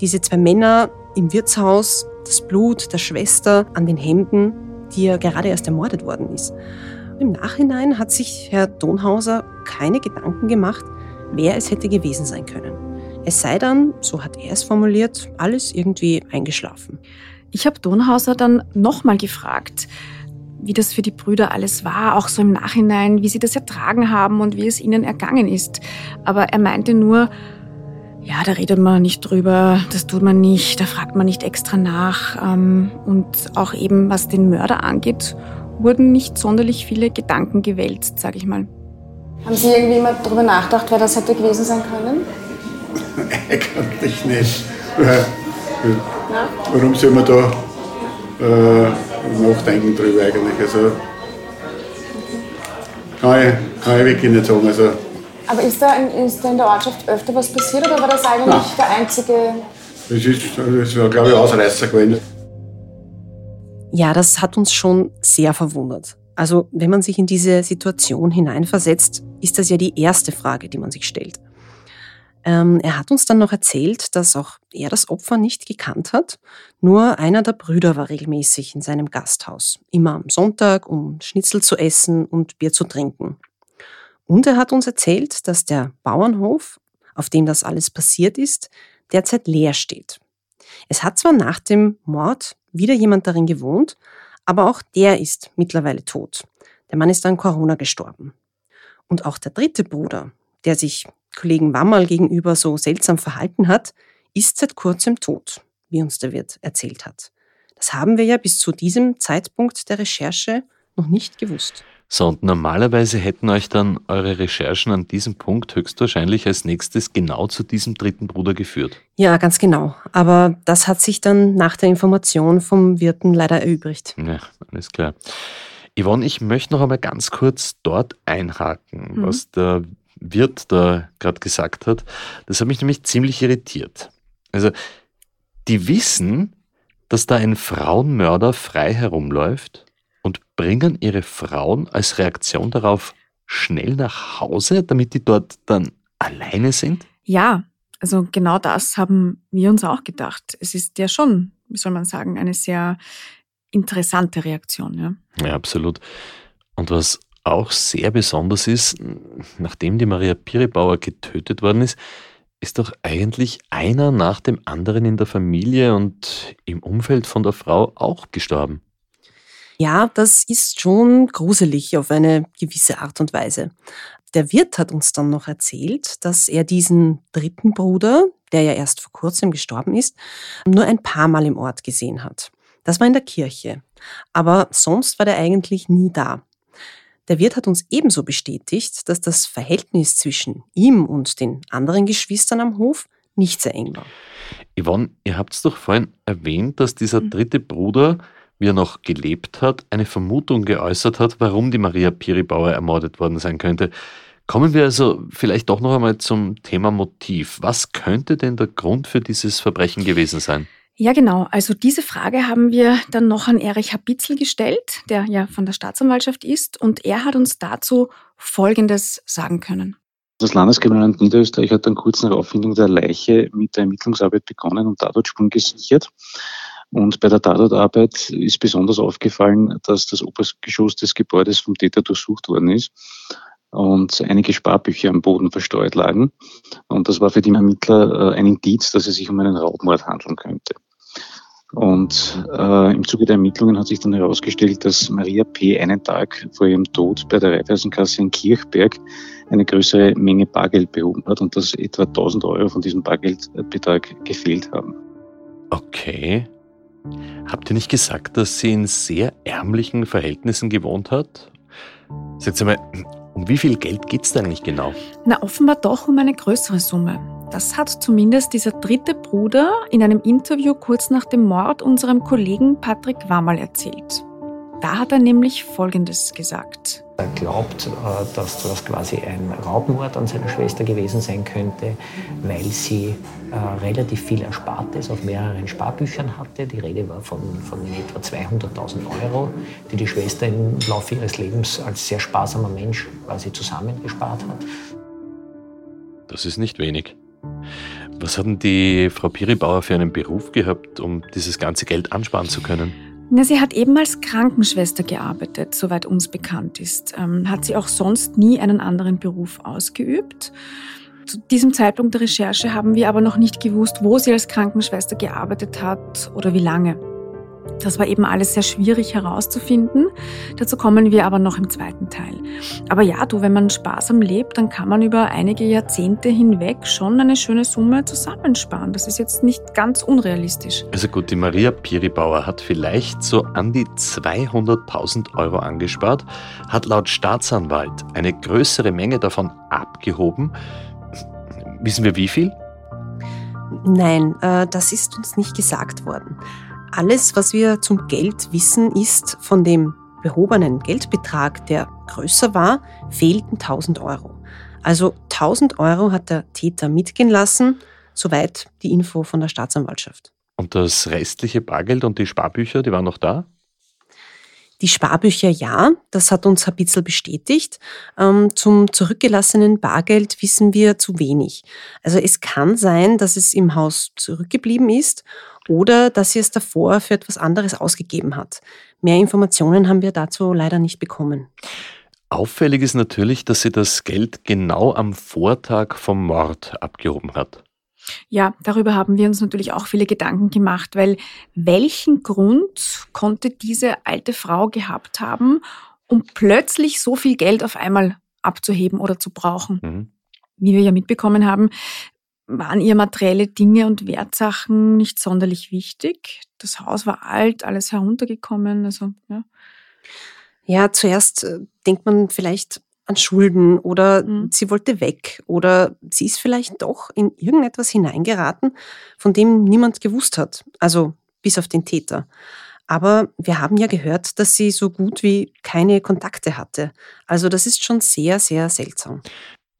Diese zwei Männer im Wirtshaus, das Blut der Schwester an den Hemden, die ja gerade erst ermordet worden ist. Im Nachhinein hat sich Herr Donhauser keine Gedanken gemacht, wer es hätte gewesen sein können. Es sei dann, so hat er es formuliert, alles irgendwie eingeschlafen. Ich habe Donhauser dann nochmal gefragt, wie das für die Brüder alles war, auch so im Nachhinein, wie sie das ertragen haben und wie es ihnen ergangen ist. Aber er meinte nur, ja, da redet man nicht drüber, das tut man nicht, da fragt man nicht extra nach. Und auch eben, was den Mörder angeht, wurden nicht sonderlich viele Gedanken gewälzt, sage ich mal. Haben Sie irgendwie mal darüber nachgedacht, wer das hätte gewesen sein können? Eigentlich nicht. Warum soll man da nachdenken drüber eigentlich? Also, kann ich wirklich nicht sagen. Also. Aber ist da in der Ortschaft öfter was passiert oder war das eigentlich der einzige? Das war, glaube ich, Ausreißer gewesen. Ja, das hat uns schon sehr verwundert. Also wenn man sich in diese Situation hineinversetzt, ist das ja die erste Frage, die man sich stellt. Er hat uns dann noch erzählt, dass auch er das Opfer nicht gekannt hat. Nur einer der Brüder war regelmäßig in seinem Gasthaus. Immer am Sonntag, um Schnitzel zu essen und Bier zu trinken. Und er hat uns erzählt, dass der Bauernhof, auf dem das alles passiert ist, derzeit leer steht. Es hat zwar nach dem Mord wieder jemand darin gewohnt, aber auch der ist mittlerweile tot. Der Mann ist an Corona gestorben. Und auch der dritte Bruder, der sich Kollegen Wammerl gegenüber so seltsam verhalten hat, ist seit kurzem tot, wie uns der Wirt erzählt hat. Das haben wir ja bis zu diesem Zeitpunkt der Recherche noch nicht gewusst. So, und normalerweise hätten euch dann eure Recherchen an diesem Punkt höchstwahrscheinlich als nächstes genau zu diesem dritten Bruder geführt. Ja, ganz genau. Aber das hat sich dann nach der Information vom Wirten leider erübrigt. Ja, alles klar. Yvonne, ich möchte noch einmal ganz kurz dort einhaken, was der Wirt da gerade gesagt hat. Das hat mich nämlich ziemlich irritiert. Also, die wissen, dass da ein Frauenmörder frei herumläuft und bringen ihre Frauen als Reaktion darauf schnell nach Hause, damit die dort dann alleine sind? Ja, also genau das haben wir uns auch gedacht. Es ist ja schon, wie soll man sagen, eine sehr interessante Reaktion. Ja, ja, absolut. Und was auch sehr besonders ist, nachdem die Maria Piribauer getötet worden ist, ist doch eigentlich einer nach dem anderen in der Familie und im Umfeld von der Frau auch gestorben. Ja, das ist schon gruselig auf eine gewisse Art und Weise. Der Wirt hat uns dann noch erzählt, dass er diesen dritten Bruder, der ja erst vor kurzem gestorben ist, nur ein paar Mal im Ort gesehen hat. Das war in der Kirche, aber sonst war der eigentlich nie da. Der Wirt hat uns ebenso bestätigt, dass das Verhältnis zwischen ihm und den anderen Geschwistern am Hof nicht sehr eng war. Yvonne, ihr habt es doch vorhin erwähnt, dass dieser dritte Bruder, wie er noch gelebt hat, eine Vermutung geäußert hat, warum die Maria Piribauer ermordet worden sein könnte. Kommen wir also vielleicht doch noch einmal zum Thema Motiv. Was könnte denn der Grund für dieses Verbrechen gewesen sein? Ja, genau. Also diese Frage haben wir dann noch an Erich Habitzl gestellt, der ja von der Staatsanwaltschaft ist. Und er hat uns dazu Folgendes sagen können. Das Landeskriminalamt Niederösterreich hat dann kurz nach Auffindung der Leiche mit der Ermittlungsarbeit begonnen und Tatortspuren gesichert. Und bei der Tatortarbeit ist besonders aufgefallen, dass das Obergeschoss des Gebäudes vom Täter durchsucht worden ist und einige Sparbücher am Boden verstreut lagen. Und das war für die Ermittler ein Indiz, dass es sich um einen Raubmord handeln könnte. Und im Zuge der Ermittlungen hat sich dann herausgestellt, dass Maria P. einen Tag vor ihrem Tod bei der Reifersenkasse in Kirchberg eine größere Menge Bargeld behoben hat und dass etwa 1.000 Euro von diesem Bargeldbetrag gefehlt haben. Okay. Habt ihr nicht gesagt, dass sie in sehr ärmlichen Verhältnissen gewohnt hat? Sagt einmal, um wie viel Geld geht es da eigentlich genau? Na, offenbar doch um eine größere Summe. Das hat zumindest dieser dritte Bruder in einem Interview kurz nach dem Mord unserem Kollegen Patrick Wammerl erzählt. Da hat er nämlich Folgendes gesagt. Er glaubt, dass das quasi ein Raubmord an seiner Schwester gewesen sein könnte, weil sie relativ viel Erspartes auf mehreren Sparbüchern hatte. Die Rede war von etwa 200.000 Euro, die Schwester im Laufe ihres Lebens als sehr sparsamer Mensch quasi zusammengespart hat. Das ist nicht wenig. Was hat denn die Frau Piribauer für einen Beruf gehabt, um dieses ganze Geld ansparen zu können? Na, sie hat eben als Krankenschwester gearbeitet, soweit uns bekannt ist. Hat sie auch sonst nie einen anderen Beruf ausgeübt. Zu diesem Zeitpunkt der Recherche haben wir aber noch nicht gewusst, wo sie als Krankenschwester gearbeitet hat oder wie lange. Das war eben alles sehr schwierig herauszufinden. Dazu kommen wir aber noch im zweiten Teil. Aber ja, du, wenn man sparsam lebt, dann kann man über einige Jahrzehnte hinweg schon eine schöne Summe zusammensparen. Das ist jetzt nicht ganz unrealistisch. Also gut, die Maria Piribauer hat vielleicht so an die 200.000 Euro angespart, hat laut Staatsanwalt eine größere Menge davon abgehoben. Wissen wir wie viel? Nein, das ist uns nicht gesagt worden. Alles, was wir zum Geld wissen, ist von dem behobenen Geldbetrag, der größer war, fehlten 1.000 Euro. Also 1.000 Euro hat der Täter mitgehen lassen, soweit die Info von der Staatsanwaltschaft. Und das restliche Bargeld und die Sparbücher, die waren noch da? Die Sparbücher ja, das hat uns Habitzl bestätigt. Zum zurückgelassenen Bargeld wissen wir zu wenig. Also es kann sein, dass es im Haus zurückgeblieben ist oder dass sie es davor für etwas anderes ausgegeben hat. Mehr Informationen haben wir dazu leider nicht bekommen. Auffällig ist natürlich, dass sie das Geld genau am Vortag vom Mord abgehoben hat. Ja, darüber haben wir uns natürlich auch viele Gedanken gemacht, weil welchen Grund konnte diese alte Frau gehabt haben, um plötzlich so viel Geld auf einmal abzuheben oder zu brauchen? Mhm. Wie wir ja mitbekommen haben, waren ihr materielle Dinge und Wertsachen nicht sonderlich wichtig. Das Haus war alt, alles heruntergekommen. Also, ja, zuerst denkt man vielleicht an Schulden oder sie wollte weg oder sie ist vielleicht doch in irgendetwas hineingeraten, von dem niemand gewusst hat, also bis auf den Täter. Aber wir haben ja gehört, dass sie so gut wie keine Kontakte hatte. Also das ist schon sehr, sehr seltsam.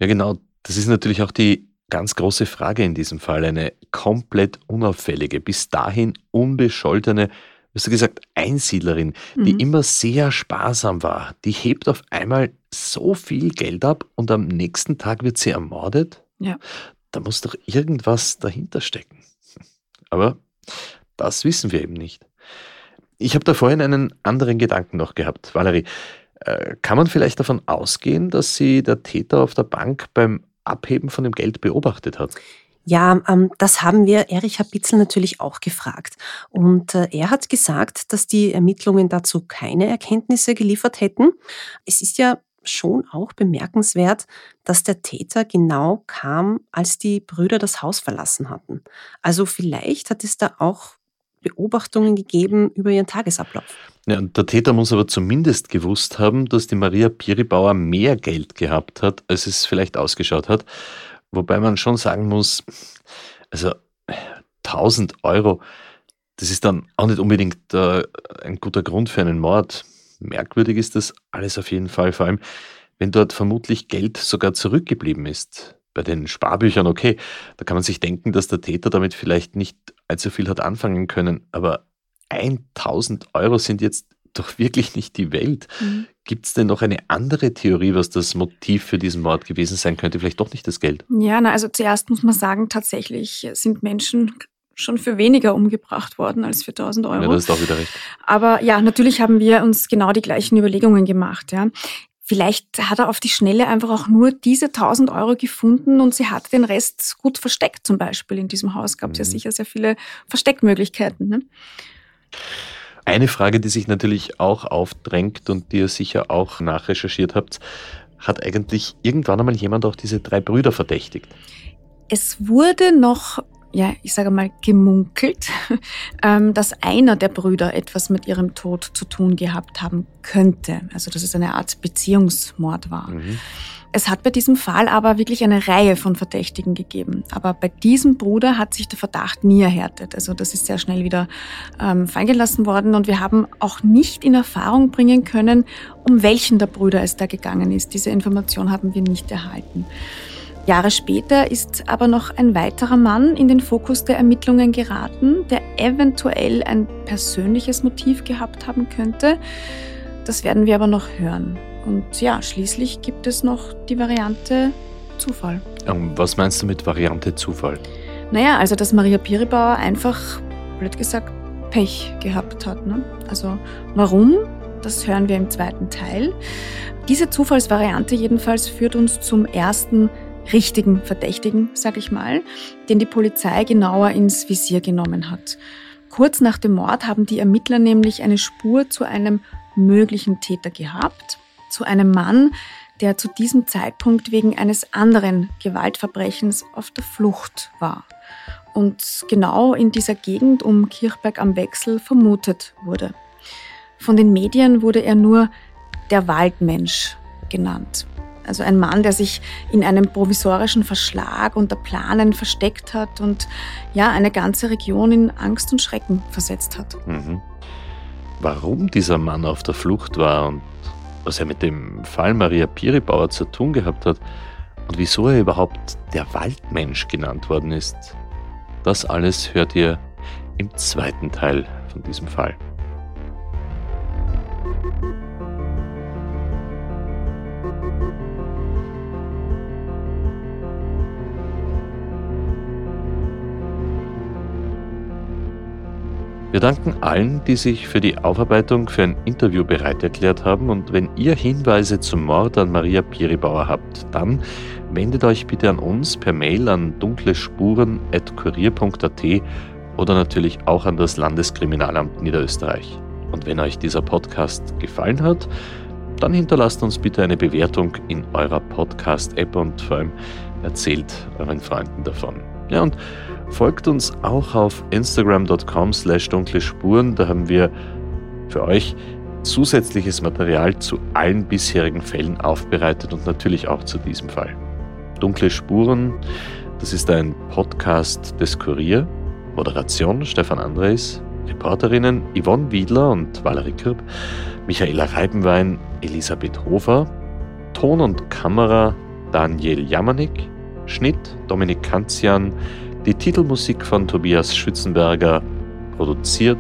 Ja genau, das ist natürlich auch die ganz große Frage in diesem Fall. Eine komplett unauffällige, bis dahin unbescholtene, hast du gesagt, Einsiedlerin, die immer sehr sparsam war, die hebt auf einmal so viel Geld ab und am nächsten Tag wird sie ermordet? Ja. Da muss doch irgendwas dahinter stecken. Aber das wissen wir eben nicht. Ich habe da vorhin einen anderen Gedanken noch gehabt, Valerie. Kann man vielleicht davon ausgehen, dass sie der Täter auf der Bank beim Abheben von dem Geld beobachtet hat? Ja, das haben wir Erich Habitzl natürlich auch gefragt. Und er hat gesagt, dass die Ermittlungen dazu keine Erkenntnisse geliefert hätten. Es ist ja schon auch bemerkenswert, dass der Täter genau kam, als die Brüder das Haus verlassen hatten. Also vielleicht hat es da auch Beobachtungen gegeben über ihren Tagesablauf. Ja, und der Täter muss aber zumindest gewusst haben, dass die Maria Piribauer mehr Geld gehabt hat, als es vielleicht ausgeschaut hat. Wobei man schon sagen muss, also 1.000 Euro, das ist dann auch nicht unbedingt ein guter Grund für einen Mord. Merkwürdig ist das alles auf jeden Fall, vor allem, wenn dort vermutlich Geld sogar zurückgeblieben ist. Bei den Sparbüchern, okay, da kann man sich denken, dass der Täter damit vielleicht nicht allzu viel hat anfangen können, aber 1.000 Euro sind jetzt doch wirklich nicht die Welt. Mhm. Gibt es denn noch eine andere Theorie, was das Motiv für diesen Mord gewesen sein könnte? Vielleicht doch nicht das Geld? Ja, also zuerst muss man sagen, tatsächlich sind Menschen schon für weniger umgebracht worden als für 1.000 Euro. Ja, das ist auch wieder recht. Aber ja, natürlich haben wir uns genau die gleichen Überlegungen gemacht. Ja. Vielleicht hat er auf die Schnelle einfach auch nur diese 1.000 Euro gefunden und sie hat den Rest gut versteckt, zum Beispiel in diesem Haus. Gab es ja sicher sehr viele Versteckmöglichkeiten. Ne? Eine Frage, die sich natürlich auch aufdrängt und die ihr sicher auch nachrecherchiert habt, hat eigentlich irgendwann einmal jemand auch diese drei Brüder verdächtigt? Es wurde noch, gemunkelt, dass einer der Brüder etwas mit ihrem Tod zu tun gehabt haben könnte. Also dass es eine Art Beziehungsmord war. Mhm. Es hat bei diesem Fall aber wirklich eine Reihe von Verdächtigen gegeben. Aber bei diesem Bruder hat sich der Verdacht nie erhärtet. Also das ist sehr schnell wieder fallen gelassen worden. Und wir haben auch nicht in Erfahrung bringen können, um welchen der Brüder es da gegangen ist. Diese Information haben wir nicht erhalten. Jahre später ist aber noch ein weiterer Mann in den Fokus der Ermittlungen geraten, der eventuell ein persönliches Motiv gehabt haben könnte. Das werden wir aber noch hören. Und ja, schließlich gibt es noch die Variante Zufall. Was meinst du mit Variante Zufall? Naja, also dass Maria Piribauer einfach, blöd gesagt, Pech gehabt hat. Ne? Also warum? Das hören wir im zweiten Teil. Diese Zufallsvariante jedenfalls führt uns zum ersten richtigen Verdächtigen, sag ich mal, den die Polizei genauer ins Visier genommen hat. Kurz nach dem Mord haben die Ermittler nämlich eine Spur zu einem möglichen Täter gehabt. Zu einem Mann, der zu diesem Zeitpunkt wegen eines anderen Gewaltverbrechens auf der Flucht war und genau in dieser Gegend um Kirchberg am Wechsel vermutet wurde. Von den Medien wurde er nur der Waldmensch genannt. Also ein Mann, der sich in einem provisorischen Verschlag unter Planen versteckt hat und ja, eine ganze Region in Angst und Schrecken versetzt hat. Mhm. Warum dieser Mann auf der Flucht war und was er mit dem Fall Maria Piribauer zu tun gehabt hat und wieso er überhaupt der Waldmensch genannt worden ist, das alles hört ihr im zweiten Teil von diesem Fall. Wir danken allen, die sich für die Aufarbeitung für ein Interview bereit erklärt haben, und wenn ihr Hinweise zum Mord an Maria Piribauer habt, dann wendet euch bitte an uns per Mail an dunklespuren@kurier.at oder natürlich auch an das Landeskriminalamt Niederösterreich. Und wenn euch dieser Podcast gefallen hat, dann hinterlasst uns bitte eine Bewertung in eurer Podcast-App und vor allem erzählt euren Freunden davon. Ja, und folgt uns auch auf instagram.com/dunklespuren, da haben wir für euch zusätzliches Material zu allen bisherigen Fällen aufbereitet und natürlich auch zu diesem Fall. Dunkle Spuren, das ist ein Podcast des Kurier, Moderation Stefan Andres, Reporterinnen Yvonne Wiedler und Valerie Kripp, Michaela Reibenwein, Elisabeth Hofer, Ton und Kamera Daniel Jamanik, Schnitt Dominik Kanzian, die Titelmusik von Tobias Schützenberger, produziert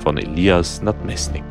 von Elias Nadmesnik.